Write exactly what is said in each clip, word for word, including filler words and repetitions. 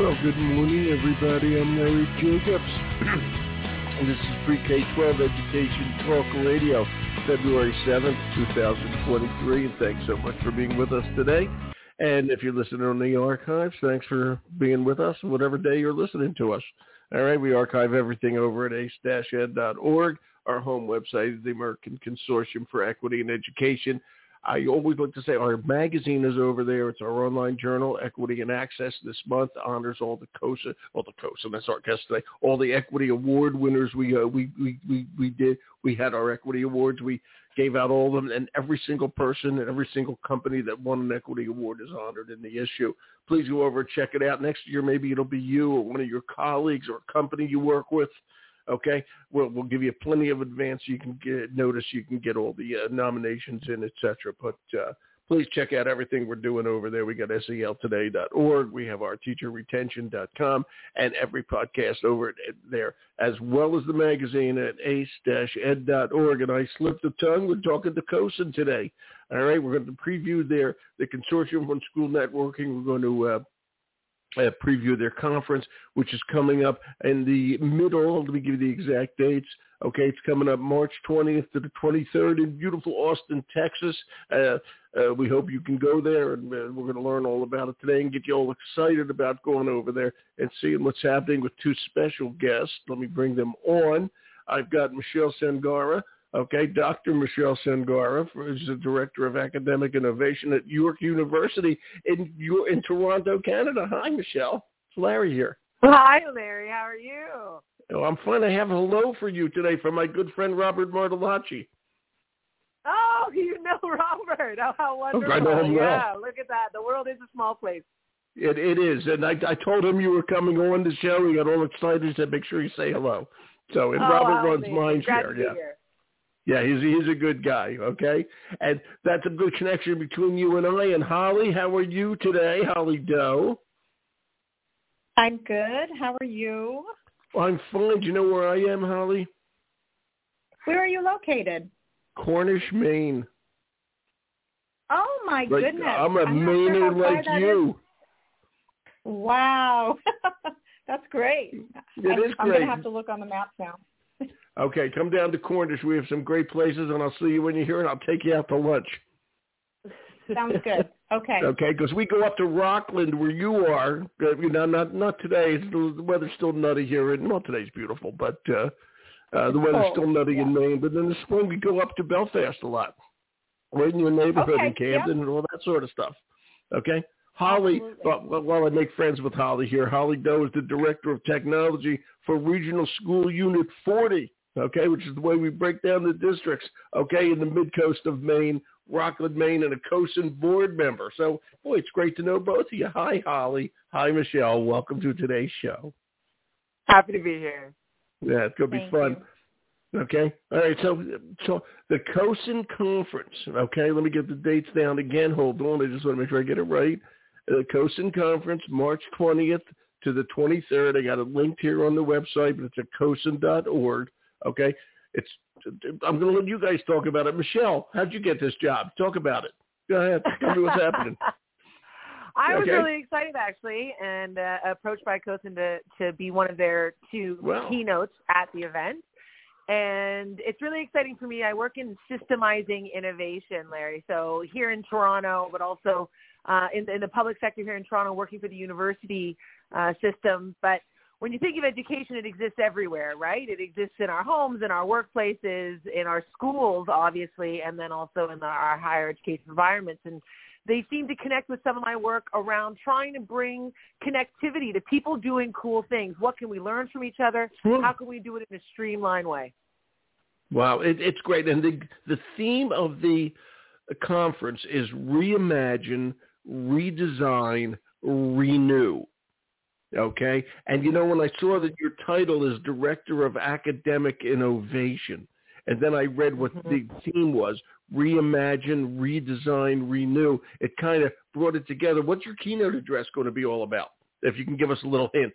Well, good morning, everybody. I'm Larry Jacobs. This is Pre-K twelve Education Talk Radio, February seventh, two thousand twenty-three. And thanks so much for being with us today. And if you're listening on the archives, thanks for being with us whatever day you're listening to us. All right, we archive everything over at ace dash ed dot org. Our home website is the American Consortium for Equity in Education. I always like to say our magazine is over there. It's our online journal, Equity and Access. This month honors all the COSA, all the COSA, that's our guest today, all the equity award winners we, uh, we, we, we, we did. We had our equity awards. We gave out all of them, and every single person and every single company that won an equity award is honored in the issue. Please go over and check it out. Next year, maybe it'll be you or one of your colleagues or a company you work with. Okay, we'll, we'll give you plenty of advance. You can get notice. You can get all the uh, nominations in, et cetera. But uh, please check out everything we're doing over there. We got sel today dot org. We have our teacher retention dot com, and every podcast over there, as well as the magazine at ace dash ed dot org. And I slipped the tongue. We're talking to COSIN today. All right, we're going to preview their the Consortium on School Networking. We're going to. Uh, Uh, preview their conference, which is coming up in the middle. Let me give you the exact dates. Okay, it's coming up March twentieth to the twenty-third in beautiful Austin, Texas. Uh, uh, we hope you can go there, and uh, we're going to learn all about it today and get you all excited about going over there and seeing what's happening with two special guests. Let me bring them on. I've got Michele Sengara. Okay, Doctor Michele Sengara is the Director of Academic Innovation at York University in in Toronto, Canada. Hi, Michele. It's Larry here. Hi, Larry. How are you? Oh, I'm fine. I have a hello for you today from my good friend Robert Martellacci. Oh, you know Robert. Oh, how wonderful. I know him well. Yeah, look at that. The world is a small place. It It is. And I, I told him you were coming on the show. He got all excited and said, make sure you say hello. So, and oh, Robert runs Mindshare. Yeah. Here. Yeah, he's he's a good guy, okay? And that's a good connection between you and I. And Holly, how are you today, Holly Doe? I'm good. How are you? I'm fine. Do you know where I am, Holly? Where are you located? Cornish, Maine. Oh, my like, goodness. I'm a I'm Mainer sure like you. Is. Wow. That's great. It I, is I'm going to have to look on the map now. Okay, come down to Cornish. We have some great places, and I'll see you when you're here, and I'll take you out to lunch. Sounds good. Okay. Okay, because we go up to Rockland where you are. You know, not not today. The weather's still nutty here. And, well, today's beautiful, but uh, uh, the weather's cold. Still nutty yeah. in Maine. But in the spring, we go up to Belfast a lot, right in your neighborhood okay. in Camden yeah. and all that sort of stuff. Okay? Holly, well, while I make friends with Holly here, Holly Doe is the Director of Technology for Regional School Unit forty, okay, which is the way we break down the districts, okay, in the mid-coast of Maine, Rockland, Maine, and a COSIN board member. So, boy, it's great to know both of you. Hi, Holly. Hi, Michele. Welcome to today's show. Happy to be here. Yeah, it's going to be fun. You. Okay. All right, so so the COSIN Conference, okay, let me get the dates down again. Hold on. I just want to make sure I get it right. The COSIN Conference, March twentieth to the twenty-third. I got it linked here on the website, but it's at cosin dot org, okay? It's. I'm going to let you guys talk about it. Michele, how'd you get this job? Talk about it. Go ahead. Tell me what's happening. I okay. was really excited, actually, and uh, approached by COSIN to, to be one of their two wow. keynotes at the event. And it's really exciting for me. I work in systemizing innovation, Larry. So here in Toronto, but also Uh, in, in the public sector here in Toronto, working for the university uh, system. But when you think of education, it exists everywhere, right? It exists in our homes, in our workplaces, in our schools, obviously, and then also in the, our higher education environments. And they seem to connect with some of my work around trying to bring connectivity to people doing cool things. What can we learn from each other? Hmm. How can we do it in a streamlined way? Wow, it, it's great. And the, the theme of the conference is reimagine, redesign, renew, okay? And, you know, when I saw that your title is Director of Academic Innovation, and then I read what the theme was, reimagine, redesign, renew, it kind of brought it together. What's your keynote address going to be all about, if you can give us a little hint?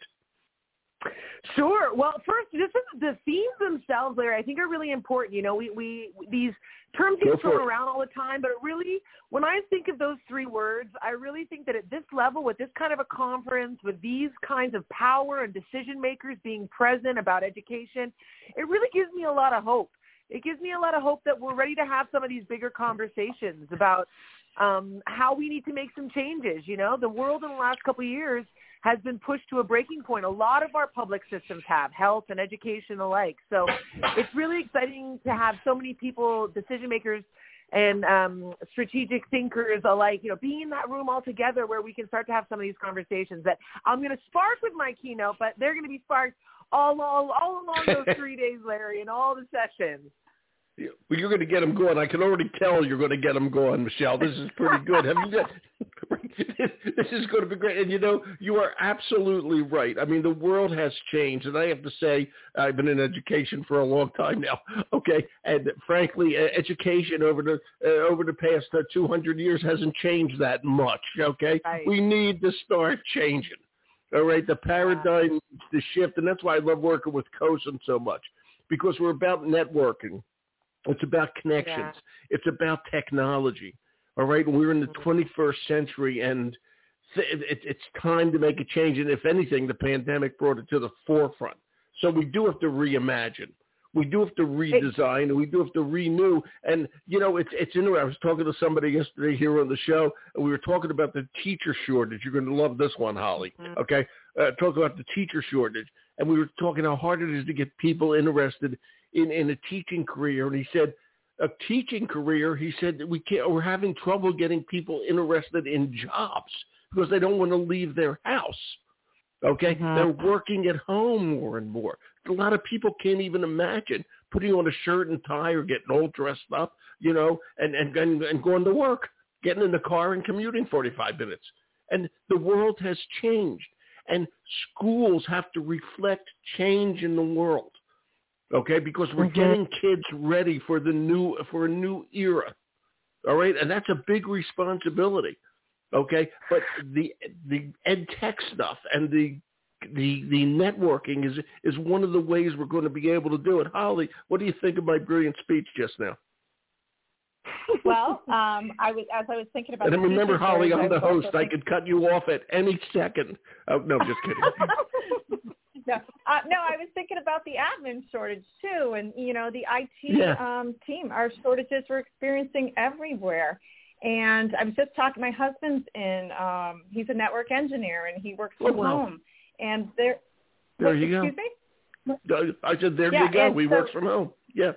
Sure. Well, first, just the themes themselves, Larry, I think are really important. You know, we, we these terms get thrown around all the time, but it really, when I think of those three words, I really think that at this level, with this kind of a conference, with these kinds of power and decision makers being present about education, it really gives me a lot of hope. It gives me a lot of hope that we're ready to have some of these bigger conversations about um, how we need to make some changes. You know, the world in the last couple of years has been pushed to a breaking point. A lot of our public systems have, health and education alike. So it's really exciting to have so many people, decision makers and um, strategic thinkers alike, you know, being in that room all together where we can start to have some of these conversations that I'm going to spark with my keynote, but they're going to be sparked all, all, all along those three days, Larry, and all the sessions. Yeah, well, you're going to get them going. I can already tell you're going to get them going, Michele. This is pretty good. Have you got, this is going to be great. And, you know, you are absolutely right. I mean, the world has changed. And I have to say, I've been in education for a long time now. Okay. And frankly, education over the uh, over the past uh, two hundred years hasn't changed that much. Okay. Right. We need to start changing. All right. The paradigm needs to shift. And that's why I love working with COSUM so much, because we're about networking. It's about connections. Yeah. It's about technology. All right. We're in the twenty-first century, and th- it, it's time to make a change. And if anything, the pandemic brought it to the forefront. So we do have to reimagine. We do have to redesign, and we do have to renew. And, you know, it's it's interesting. I was talking to somebody yesterday here on the show, and we were talking about the teacher shortage. You're going to love this one, Holly. Mm-hmm. Okay. Uh, talk about the teacher shortage. And we were talking how hard it is to get people interested in, in a teaching career. And he said, a teaching career, he said, that we can't, we're having trouble getting people interested in jobs because they don't want to leave their house. Okay. Mm-hmm. They're working at home more and more. A lot of people can't even imagine putting on a shirt and tie or getting all dressed up, you know, and, and, and, and going to work, getting in the car and commuting forty-five minutes. And the world has changed, and schools have to reflect change in the world. Okay, because we're mm-hmm. getting kids ready for the new for a new era. All right, and that's a big responsibility. Okay, but the the ed tech stuff and the the the networking is is one of the ways we're going to be able to do it. Holly, what do you think of my brilliant speech just now? Well, um, I was as I was thinking about. And the remember, Holly, I'm the host. I could cut you off at any second. Oh, no, just kidding. No, uh, no, I was thinking about the admin shortage, too, and, you know, the I T yeah. um, team. Our shortages we're experiencing everywhere. And I was just talking, my husband's in, um, he's a network engineer, and he works from oh, wow. home. And there, there what, you excuse go. Excuse me? I said, there yeah, you go. We so work from home. Yeah.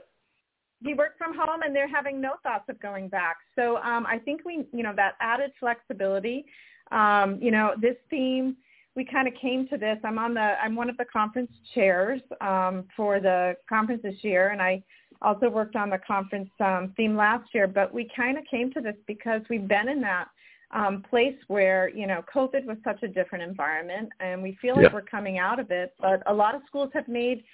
He worked from home, and they're having no thoughts of going back. So um, I think we, you know, that added flexibility, um, you know, this theme, we kind of came to this. I'm on the. I'm one of the conference chairs um, for the conference this year, and I also worked on the conference um, theme last year. But we kind of came to this because we've been in that um, place where, you know, COVID was such a different environment, and we feel yeah. like we're coming out of it. But a lot of schools have made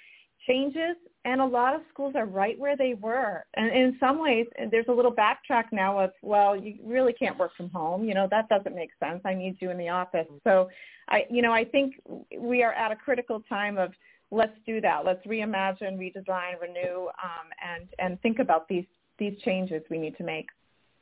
changes, and a lot of schools are right where they were. And in some ways, there's a little backtrack now of, well, you really can't work from home. You know, that doesn't make sense. I need you in the office. So, I, you know, I think we are at a critical time of let's do that. Let's reimagine, redesign, renew, um, and, and think about these, these changes we need to make.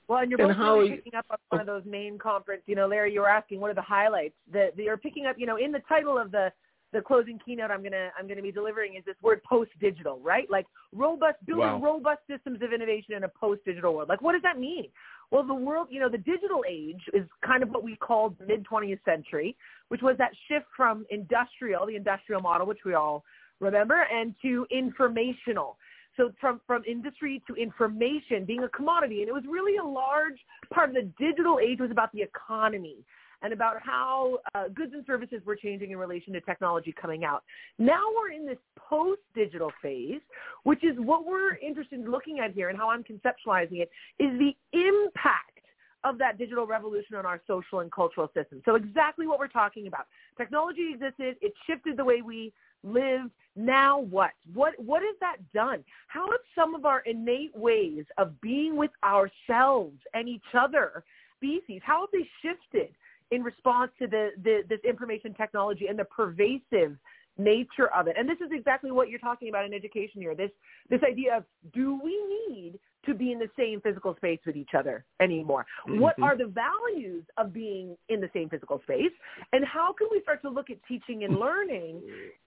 Well, and you're both and really Holly, picking up on one of those main conference, you know, Larry, you were asking what are the highlights that you're picking up, you know, in the title of the the closing keynote I'm gonna I'm gonna be delivering is this word post-digital, right? Like robust building wow. robust systems of innovation in a post-digital world. Like what does that mean? Well, the world, you know, the digital age is kind of what we called the mid twentieth century, which was that shift from industrial, the industrial model, which we all remember, and to informational. So from, from industry to information being a commodity. And it was really a large part of the digital age was about the economy and about how uh, goods and services were changing in relation to technology coming out. Now we're in this post-digital phase, which is what we're interested in looking at here, and how I'm conceptualizing it, is the impact of that digital revolution on our social and cultural system. So exactly what we're talking about. Technology existed. It shifted the way we live. Now what? What what has that done? How have some of our innate ways of being with ourselves and each other, species, how have they shifted in response to the, the this information technology and the pervasive nature of it. And this is exactly what you're talking about in education here. This this idea of, do we need to be in the same physical space with each other anymore? Mm-hmm. What are the values of being in the same physical space? And how can we start to look at teaching and learning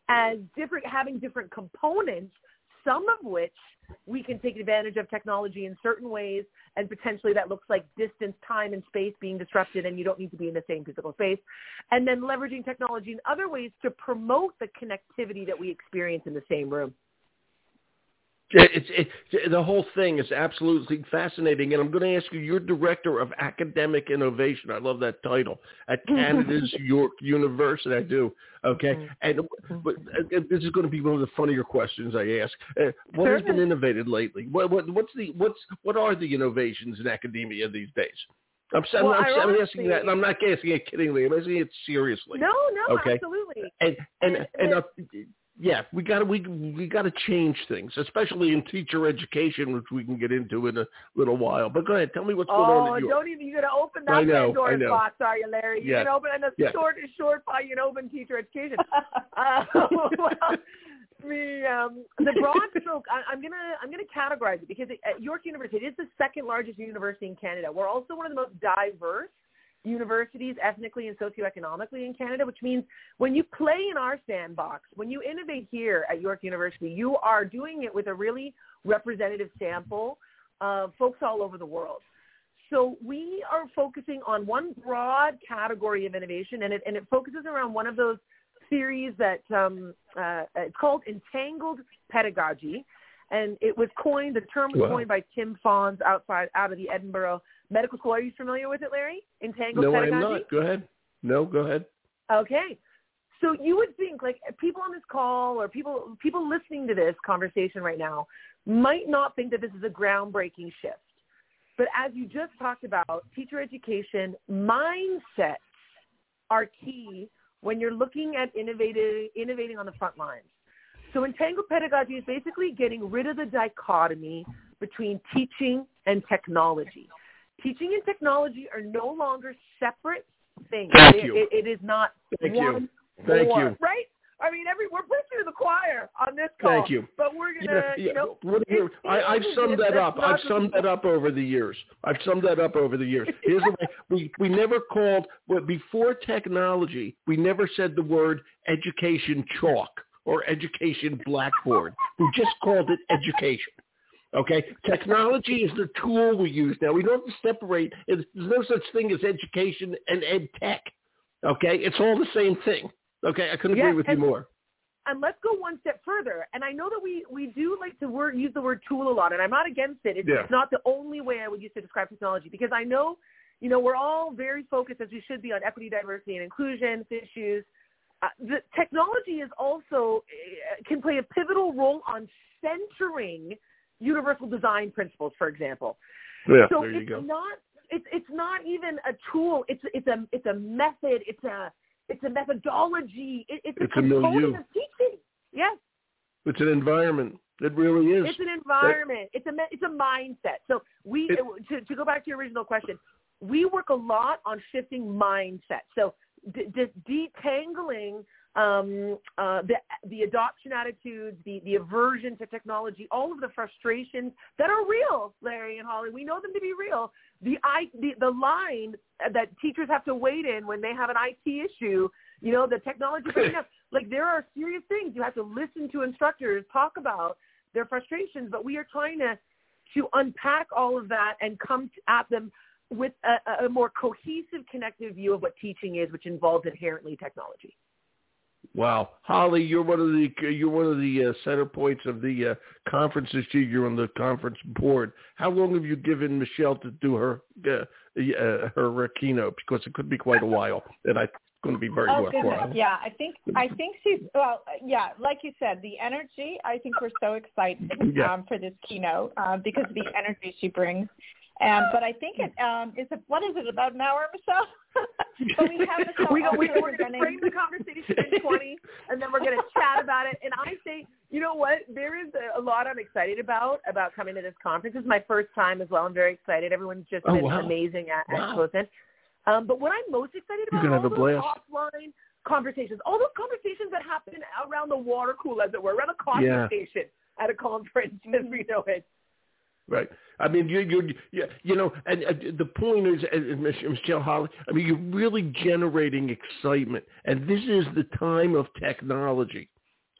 as different, having different components, some of which we can take advantage of technology in certain ways, and potentially that looks like distance, time, and space being disrupted, and you don't need to be in the same physical space. And then leveraging technology in other ways to promote the connectivity that we experience in the same room. It's, it, it, the whole thing is absolutely fascinating, and I'm going to ask you, you're Director of Academic Innovation, I love that title, at Canada's York University, I do, okay, and but, uh, this is going to be one of the funnier questions I ask. Uh, what has been innovated lately? What, what, what's the, what's, what are the innovations in academia these days? I'm, well, I'm, I'm, I'm asking that, and I'm not asking it kiddingly, I'm asking it seriously. No, no, okay? Absolutely. And, and, and, and, and uh, Yeah, we got to we we got to change things, especially in teacher education, which we can get into in a little while. But go ahead, tell me what's oh, going on. Oh, don't even you're gonna open that Pandora's box, are you, Larry? You're yeah. gonna open another yeah. short short pie. You know, open teacher education. uh, well, the um, the broad stroke. I, I'm gonna I'm gonna categorize it because at York University, it is the second largest university in Canada. We're also one of the most diverse universities ethnically and socioeconomically in Canada, which means when you play in our sandbox, when you innovate here at York University, you are doing it with a really representative sample of folks all over the world. So we are focusing on one broad category of innovation, and it, and it focuses around one of those theories that um, uh, it's called Entangled Pedagogy. And it was coined, the term was wow. coined by Tim Fawns outside, out of the Edinburgh Medical School. Are you familiar with it, Larry? Entangled no, Pedagogy? No, I'm not. Go ahead. No, go ahead. Okay. So you would think, like, people on this call or people people listening to this conversation right now might not think that this is a groundbreaking shift. But as you just talked about, teacher education mindsets are key when you're looking at innovative, innovating on the front lines. So entangled pedagogy is basically getting rid of the dichotomy between teaching and technology. Teaching and technology are no longer separate things. Thank you. It, it, it is not Thank one you. Thank more, you. Right? I mean, every we're preaching to the choir on this call. Thank you. But we're going to, yeah, you know. Yeah. It, I, I've it, summed it, that up. I've summed that up over the years. I've summed that up over the years. Here's the way. We, we never called, but before technology, we never said the word education chalk or education blackboard. We just called it education. Okay, technology is the tool we use now. We don't separate. There's no such thing as education and ed tech. Okay, it's all the same thing. Okay, I couldn't yes, agree with and, you more. And let's go one step further. And I know that we, we do like to word, use the word tool a lot, and I'm not against it. It's yeah. not the only way I would use to describe technology, because I know, you know, we're all very focused, as we should be, on equity, diversity, and inclusion issues. Uh, the technology is also uh, can play a pivotal role on centering universal design principles, for example. Yeah, so there you it's go. not it's it's not even a tool. It's it's a it's a method. It's a it's a methodology. It, it's, it's a component of teaching. Yes. It's an environment. It really is. It's an environment. That, it's a it's a mindset. So we it, to to go back to your original question, we work a lot on shifting mindset. So. D- just detangling um, uh, the the adoption attitudes, the, the aversion to technology, all of the frustrations that are real, Larry and Holly. We know them to be real. The I the, the line that teachers have to wait in when they have an I T issue, you know, the technology breaking up. Like, there are serious things you have to listen to instructors talk about their frustrations, but we are trying to to unpack all of that and come to, at them with a, a more cohesive, connective view of what teaching is, which involves inherently technology. Wow. Holly, you're one of the you're one of the uh, center points of the uh, conference this year. You're on the conference board. How long have you given Michele to do her uh, uh, her uh, keynote? Because it could be quite a while, and I, it's going to be very oh, worthwhile. Yeah, I think I think she's well. Yeah, like you said, the energy. I think we're so excited yeah. um, for this keynote uh, because of the energy she brings. Um, but I think it um, is. It, what is it? About an hour or so. But we have this we, we, we're going to frame the conversation in twenty, and then we're going to chat about it. And I say, you know what? There is a, a lot I'm excited about about coming to this conference. It's my first time as well. I'm very excited. Everyone's just oh, been wow. amazing at, wow. at Close In. Um, but what I'm most excited about is offline conversations, all those conversations that happen around the water cooler, as it were, around a coffee yeah. station at a conference, as we know it. Right. I mean, you you you, you know, and, and the point is, and Michele, Holly, I mean, you're really generating excitement, and this is the time of technology,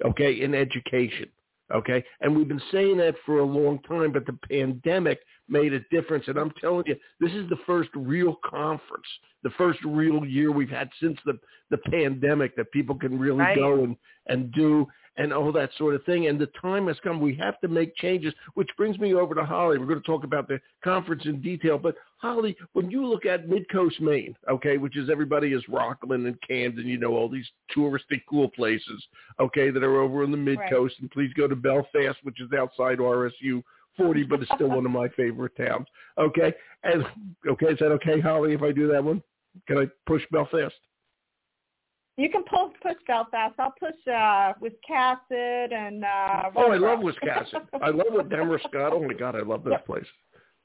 okay, in education, okay? And we've been saying that for a long time, but the pandemic made a difference, and I'm telling you, this is the first real conference, the first real year we've had since the, the pandemic that people can really right. go and, and do and all that sort of thing. And the time has come. We have to make changes, which brings me over to Holly. We're going to talk about the conference in detail. But, Holly, when you look at Midcoast Maine, okay, which is everybody is Rockland and Camden, you know, all these touristy cool places, okay, that are over on the Midcoast. Right. And please go to Belfast, which is outside R S U forty, but it's still one of my favorite towns, okay? And okay, is that okay, Holly, if I do that one? Can I push Belfast? You can pull, push Belfast. I'll push uh, Wiscasset and... Uh, oh, I love Wiscasset. I love what Damariscotta. Oh, my God, I love this yep. place.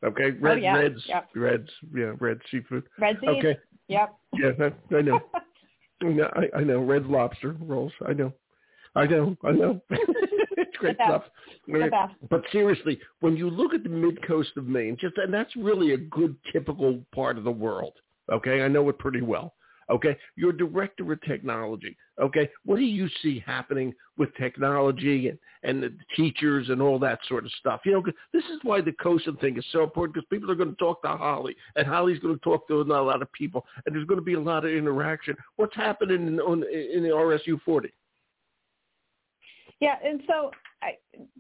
Okay, Red, oh, yeah. Reds, yep. Reds, yeah, Red Seafood. Red Seafood, okay. yep. Yeah, I, I know. no, I, I know, Red Lobster rolls, I know. I know, I know. It's great yeah. stuff. Yeah. But seriously, when you look at the mid-coast of Maine, just and that's really a good typical part of the world, okay? I know it pretty well. Okay, you're director of technology. Okay, what do you see happening with technology and, and the teachers and all that sort of stuff? You know, this is why the coaching thing is so important, because people are going to talk to Holly, and Holly's going to talk to a lot of people, and there's going to be a lot of interaction. What's happening in, on, in the R S U forty? Yeah, and so I,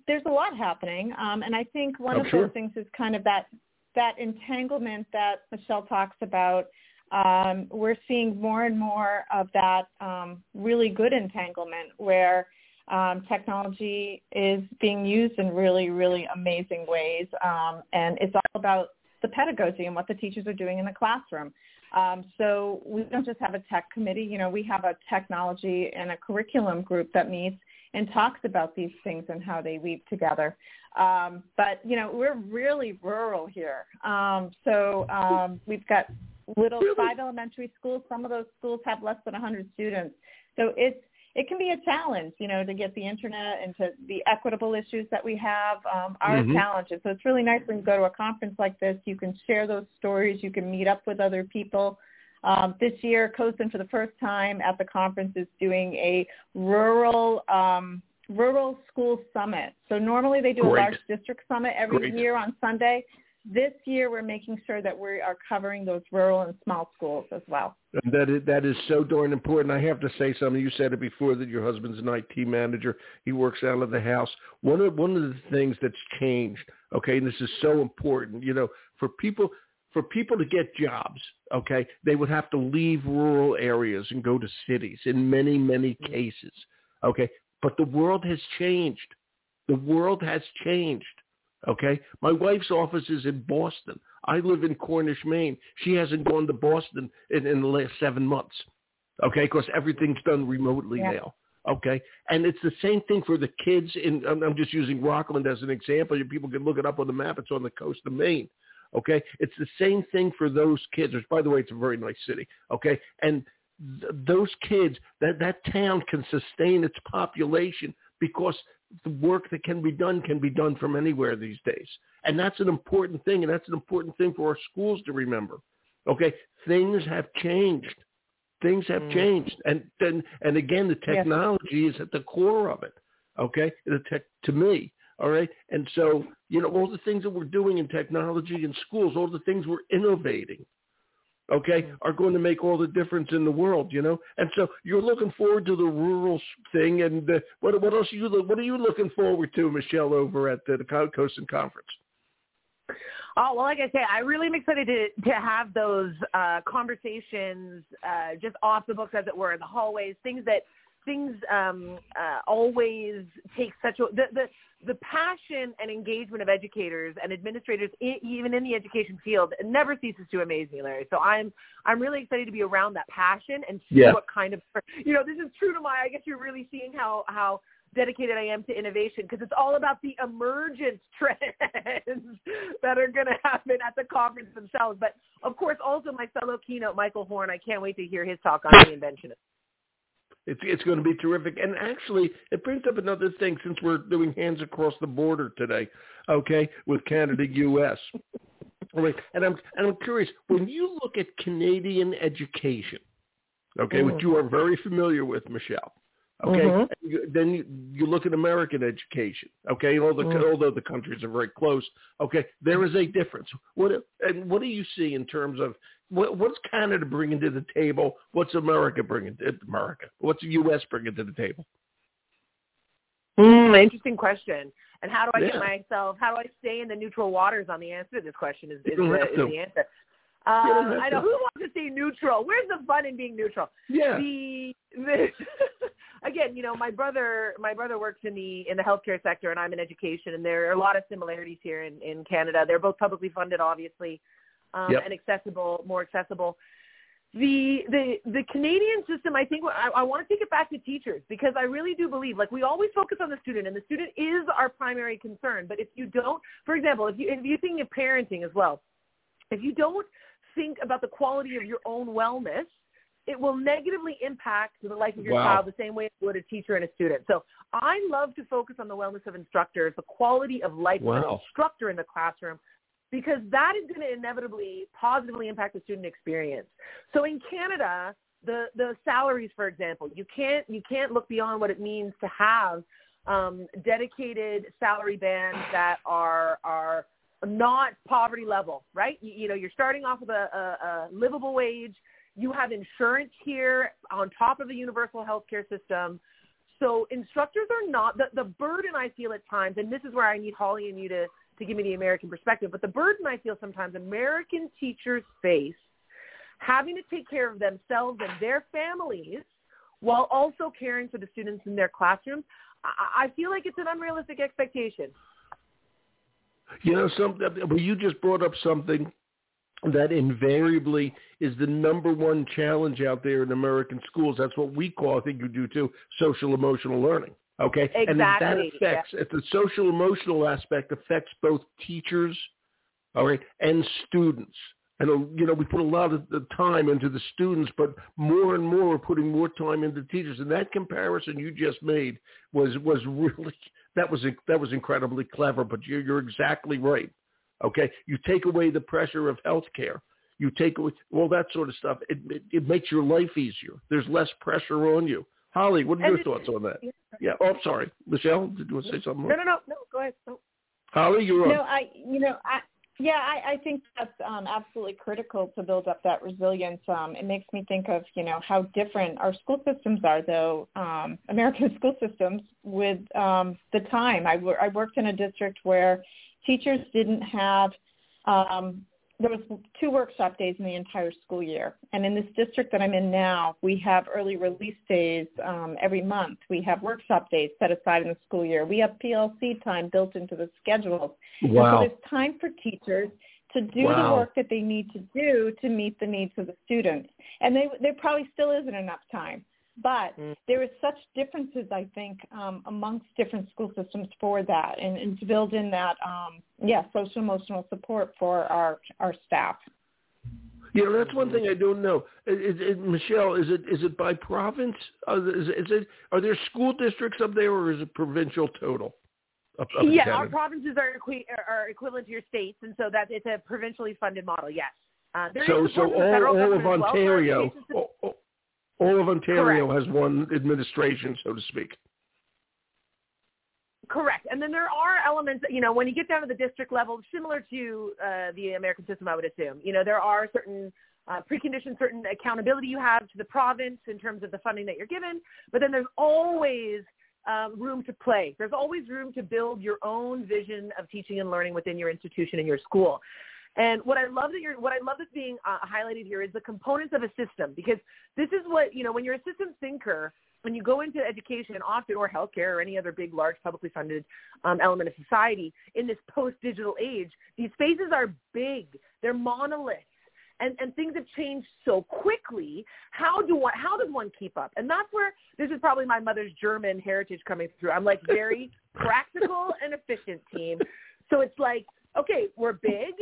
there's a lot happening, um, and I think one I'm of sure. those things is kind of that that entanglement that Michele talks about. Um, we're seeing more and more of that um, really good entanglement where um, technology is being used in really, really amazing ways. Um, and it's all about the pedagogy and what the teachers are doing in the classroom. Um, so we don't just have a tech committee. You know, we have a technology and a curriculum group that meets and talks about these things and how they weave together. Um, but, you know, we're really rural here. Um, so um, we've got... Little really? five elementary schools. Some of those schools have less than one hundred students, so it's it can be a challenge, you know, to get the internet and to the equitable issues that we have um, are mm-hmm. challenges. So it's really nice when you go to a conference like this. You can share those stories. You can meet up with other people. Um, this year, COSIN for the first time at the conference is doing a rural um, rural school summit. So normally they do Great. a large district summit every Great. year on Sunday. This year, we're making sure that we are covering those rural and small schools as well. And that is, that is so darn important. I have to say something. You said it before that your husband's an I T manager. He works out of the house. One of one of the things that's changed, okay, and this is so important, you know, for people for people to get jobs, okay, they would have to leave rural areas and go to cities in many, many cases, okay. But the world has changed. The world has changed. Okay, my wife's office is in Boston. I live in Cornish, Maine. She hasn't gone to Boston in, in the last seven months. Okay, because everything's done remotely yeah. now. Okay, and it's the same thing for the kids. In I'm just using Rockland as an example. People can look it up on the map. It's on the coast of Maine. Okay, it's the same thing for those kids. Which, by the way, it's a very nice city. Okay, and th- those kids, that that town can sustain its population because the work that can be done can be done from anywhere these days. And that's an important thing, and that's an important thing for our schools to remember. Okay, things have changed. Things have mm. changed. And then, and again, the technology yes. is at the core of it, okay, the tech, to me, all right? And so, you know, all the things that we're doing in technology in schools, all the things we're innovating, okay, are going to make all the difference in the world, you know. And so you're looking forward to the rural thing. And uh, what what else are you what are you looking forward to, Michele, over at the, the COSIN conference? Oh, well, like I say, I really am excited to to have those uh, conversations uh, just off the books, as it were, in the hallways, things that things um, uh, always take such a the, the the passion and engagement of educators and administrators, in, even in the education field, never ceases to amaze me, Larry. So I'm I'm really excited to be around that passion and see yeah. what kind of, you know, this is true to my, I guess you're really seeing how, how dedicated I am to innovation, because it's all about the emergent trends that are going to happen at the conference themselves. But, of course, also my fellow keynote, Michael Horn, I can't wait to hear his talk on the invention. It's, it's going to be terrific. And actually, it brings up another thing since we're doing hands across the border today, okay, with Canada, U S All right. And I'm and I'm curious, when you look at Canadian education, okay, mm-hmm. which you are very familiar with, Michele, okay, mm-hmm. and you, then you, you look at American education, okay, although, mm-hmm. although the countries are very close, okay, there is a difference. What and what do you see in terms of what, what's Canada bringing to the table? What's America bringing to America? What's the U S bringing to the table? Mm, interesting question. And how do I yeah. get myself, how do I stay in the neutral waters on the answer to this question is, is, the, is the answer. Um, I know, who wants to say neutral? Where's the fun in being neutral? Yeah. The, the again, you know, my brother, my brother works in the, in the healthcare sector and I'm in education, and there are a lot of similarities here in, in Canada. They're both publicly funded, obviously, um, yep. and accessible, more accessible. The, the the Canadian system, I think, I, I want to take it back to teachers, because I really do believe, like, we always focus on the student, and the student is our primary concern. But if you don't, for example, if, you, if you're thinking of parenting as well, if you don't think about the quality of your own wellness, it will negatively impact the life of your wow. child the same way it would a teacher and a student. So I love to focus on the wellness of instructors, the quality of life wow. of an instructor in the classroom, because that is going to inevitably positively impact the student experience. So in Canada, the, the salaries, for example, you can't you can't look beyond what it means to have um, dedicated salary bands that are are not poverty level, right? You, you know, you're starting off with a, a, a livable wage. You have insurance here on top of the universal healthcare system. So instructors are not the, the burden I feel at times, and this is where I need Holly and you to. to give me the American perspective, but the burden I feel sometimes American teachers face having to take care of themselves and their families while also caring for the students in their classrooms. I, I feel like it's an unrealistic expectation. You know, some, well, you just brought up something that invariably is the number one challenge out there in American schools. That's what we call, I think you do too, social emotional learning. Okay, exactly. And if that affects, yeah. if the social-emotional aspect affects both teachers, all right, and students. And, you know, we put a lot of the time into the students, but more and more we're putting more time into teachers. And that comparison you just made was, was really, that was that was incredibly clever, but you're, you're exactly right, okay? You take away the pressure of healthcare. You take away all that sort of stuff. It, it, it makes your life easier. There's less pressure on you. Holly, what are your thoughts on that? Yeah. Oh, I'm sorry. Michele, did you want to say something? No, no, no. No, go ahead. No. Holly, you're on. No, I, you know, I, yeah, I, I think that's um, absolutely critical to build up that resilience. Um, it makes me think of, you know, how different our school systems are, though, um, American school systems with um, the time. I, I worked in a district where teachers didn't have um, – there was two workshop days in the entire school year. And in this district that I'm in now, we have early release days um, every month. We have workshop days set aside in the school year. We have P L C time built into the schedule. Wow. And so there's time for teachers to do wow. the work that they need to do to meet the needs of the students. And they, there probably still isn't enough time. But there is such differences, I think, um, amongst different school systems for that, and, and to build in that, um, yeah, social emotional support for our, our staff. You know, that's one thing I don't know. Is, is, Michele, is it is it by province? Is, is it are there school districts up there, or is it provincial total? Up, up yeah, our provinces are, equi- are equivalent to your states, and so that it's a provincially funded model. Yes. Uh, there so is so all, all of Ontario. Well, All of Ontario Correct. has one administration, so to speak. Correct. And then there are elements, you know, when you get down to the district level, similar to uh, the American system, I would assume. You know, there are certain uh, preconditions, certain accountability you have to the province in terms of the funding that you're given. But then there's always um, room to play. There's always room to build your own vision of teaching and learning within your institution and your school. And what I love that you're, what I love that's being uh, highlighted here is the components of a system, because this is what, you know, when you're a systems thinker, when you go into education often, or healthcare, or any other big, large, publicly funded um, element of society in this post-digital age, these spaces are big. They're monoliths. And, and things have changed so quickly. How do one, how does one keep up? And that's where this is probably my mother's German heritage coming through. I'm like very practical and efficient team. So it's like, okay, we're big.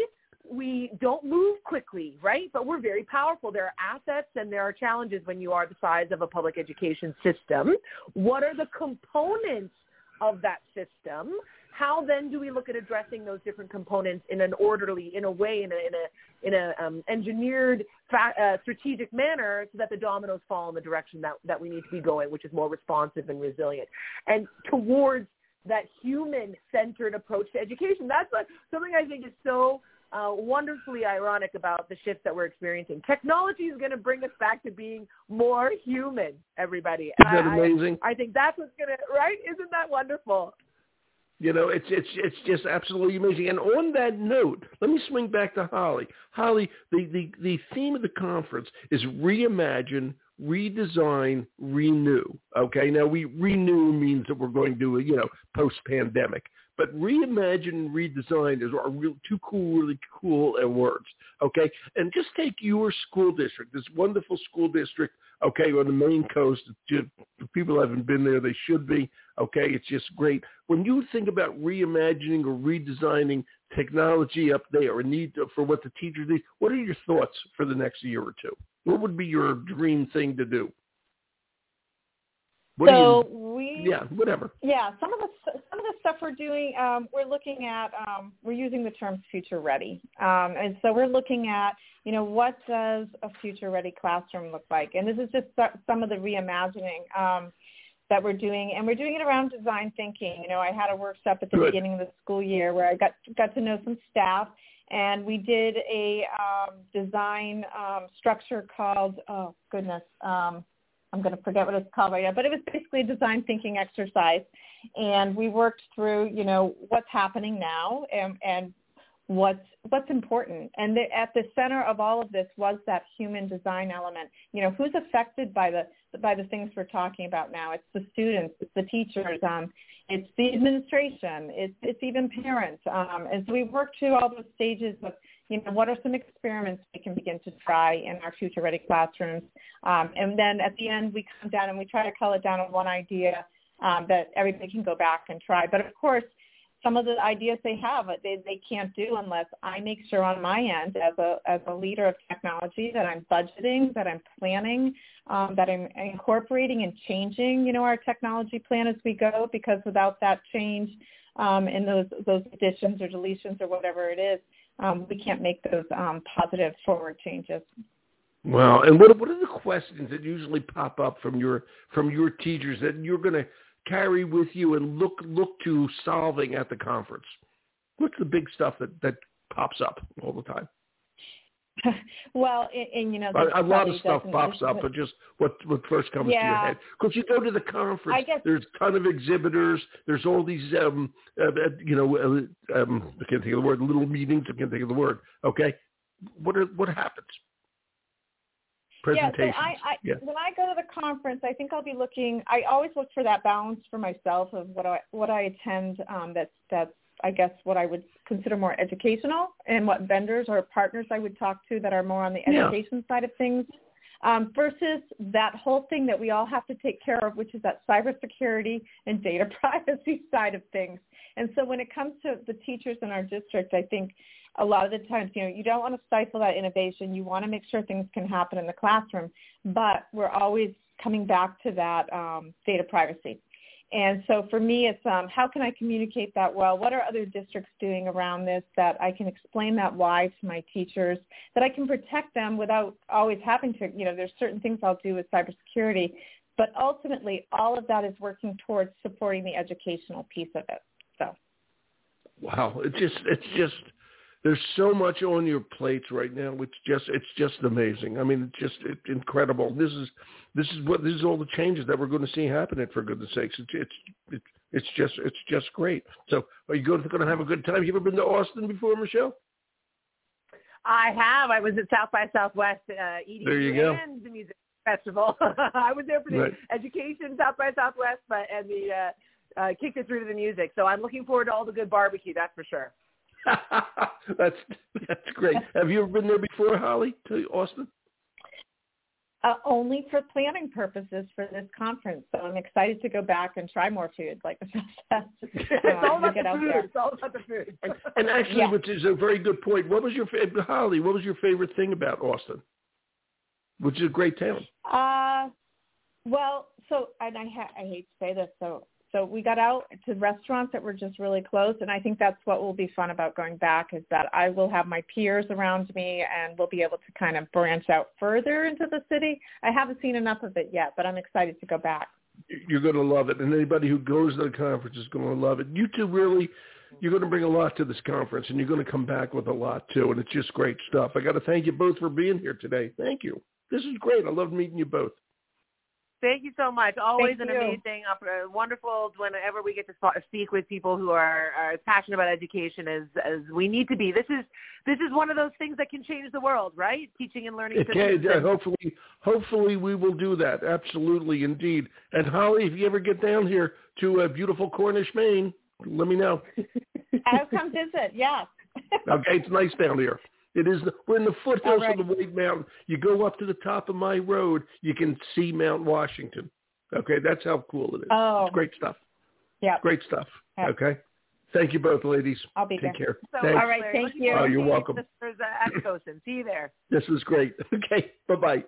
we don't move quickly, right? But we're very powerful. There are assets and there are challenges when you are the size of a public education system. What are the components of that system? How then do we look at addressing those different components in an orderly, in a way, in a in a, in a um, engineered, fa- uh, strategic manner so that the dominoes fall in the direction that, that we need to be going, which is more responsive and resilient, and towards that human-centered approach to education. That's like something I think is so uh, wonderfully ironic about the shift that we're experiencing. Technology is going to bring us back to being more human, everybody. Isn't that amazing? I, I think that's what's going to, right? Isn't that wonderful? You know, it's it's it's just absolutely amazing. And on that note, let me swing back to Holly. Holly, the, the, the theme of the conference is reimagine, redesign, renew. Okay, now we renew means that we're going to do, you know, post-pandemic. But reimagine and redesign is are real two cool, really cool words. Okay, and just take your school district, this wonderful school district. Okay, on the Maine coast, just, if people haven't been there, they should be. Okay, it's just great. When you think about reimagining or redesigning technology up there, a need to, for what the teachers need, what are your thoughts for the next year or two? What would be your dream thing to do? What so you, we yeah whatever yeah some of the some of the stuff we're doing um, we're looking at um, we're using the term future ready, um, and so we're looking at you know what does a future ready classroom look like, and this is just some of the reimagining um, that we're doing, and we're doing it around design thinking. You know, I had a workshop at the Good. beginning of the school year where I got got to know some staff, and we did a um, design um, structure called oh goodness. Um, I'm going to forget what it's called right now, but it was basically a design thinking exercise. And we worked through, you know, what's happening now and, and what's, what's important. And the, at the center of all of this was that human design element. You know, who's affected by the by the things we're talking about now? It's the students, it's the teachers, um, it's the administration, it's, it's even parents. Um, and so we worked through all those stages of, you know, what are some experiments we can begin to try in our future-ready classrooms? Um, and then at the end, we come down and we try to cull it down on one idea um, that everybody can go back and try. But, of course, some of the ideas they have, they, they can't do unless I make sure on my end as a as a leader of technology that I'm budgeting, that I'm planning, um, that I'm incorporating and changing, you know, our technology plan as we go, because without that change um, and those, those additions or deletions or whatever it is, Um, we can't make those um, positive forward changes. Wow. And what, what are the questions that usually pop up from your from your teachers that you're going to carry with you and look look to solving at the conference? What's the big stuff that, that pops up all the time? well, and, and, you know. A, a lot of stuff pops up, but just what, what first comes yeah. to your head. Because you go to the conference, I guess, there's a ton of exhibitors, there's all these, um, uh, you know, uh, um, I can't think of the word, little meetings, I can't think of the word, okay? What are, what happens? Presentations. Yeah, so I, I, yeah. When I go to the conference, I think I'll be looking, I always look for that balance for myself of what I, what I attend um, that's, that's, I guess what I would consider more educational, and what vendors or partners I would talk to that are more on the education yeah. side of things um, versus that whole thing that we all have to take care of, which is that cybersecurity and data privacy side of things. And so when it comes to the teachers in our district, I think a lot of the times, you know, you don't want to stifle that innovation. You want to make sure things can happen in the classroom, but we're always coming back to that um, data privacy. And so for me, it's um, how can I communicate that well? What are other districts doing around this that I can explain that why to my teachers, that I can protect them without always having to, you know, there's certain things I'll do with cybersecurity, but ultimately all of that is working towards supporting the educational piece of it. So, wow, it's just, it's just, there's so much on your plates right now. It's just, it's just amazing. I mean, it's just it's incredible. This is, this is what, this is all the changes that we're going to see happening, for goodness sakes. It's, it's, it's, it's just, it's just great. So are you going to, going to have a good time? You ever been to Austin before, Michele? I have. I was at South by Southwest, uh, eating there you go. and the music festival. I was there for the right. education, South by Southwest, but, and the, uh, uh, kicked it through to the music. So I'm looking forward to all the good barbecue. That's for sure. that's that's great. Have you ever been there before, Holly, to Austin? uh, only for planning purposes for this conference. So I'm excited to go back and try more food, like the uh, It's all about the food. It's all about the food. And, and actually, yeah. which is a very good point. What was your Holly? What was your favorite thing about Austin? Which is a great town. Uh, well, so and I ha- I hate to say this, so. So we got out to restaurants that were just really close, and I think that's what will be fun about going back is that I will have my peers around me and we'll be able to kind of branch out further into the city. I haven't seen enough of it yet, but I'm excited to go back. You're going to love it, and anybody who goes to the conference is going to love it. You two really, you're going to bring a lot to this conference, and you're going to come back with a lot, too, and it's just great stuff. I got to thank you both for being here today. Thank you. This is great. I love meeting you both. Thank you so much. Always an amazing, wonderful whenever we get to speak with people who are, are as passionate about education as, as we need to be. This is this is one of those things that can change the world, right? Teaching and learning. Okay, yeah, hopefully, hopefully we will do that. Absolutely, indeed. And Holly, if you ever get down here to a beautiful Cornish, Maine, let me know. I'll come visit, yeah. Okay, it's nice down here. It is. We're in the foothills right. of the White Mountain. You go up to the top of my road, you can see Mount Washington. Okay, that's how cool it is. Oh. It's great stuff. Yeah, great stuff. Yep. Okay, thank you both, ladies. I'll be Take there. Care. So, all right, thank you. Oh, you're welcome. Sisters at Cosin. See you there. This was great. Okay, bye-bye.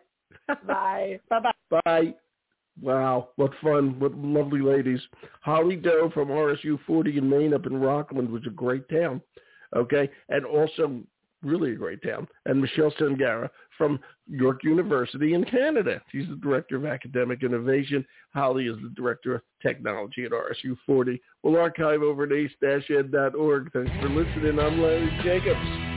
Bye. Bye-bye. Bye. Wow, what fun. What lovely ladies. Holly Doe from R S U forty in Maine up in Rockland was a great town. Okay, and also really a great town, and Michele Sengara from York University in Canada. She's the Director of Academic Innovation. Holly is the Director of Technology at R S U forty. We'll archive over at ace dash ed dot org. Thanks for listening. I'm Larry Jacobs.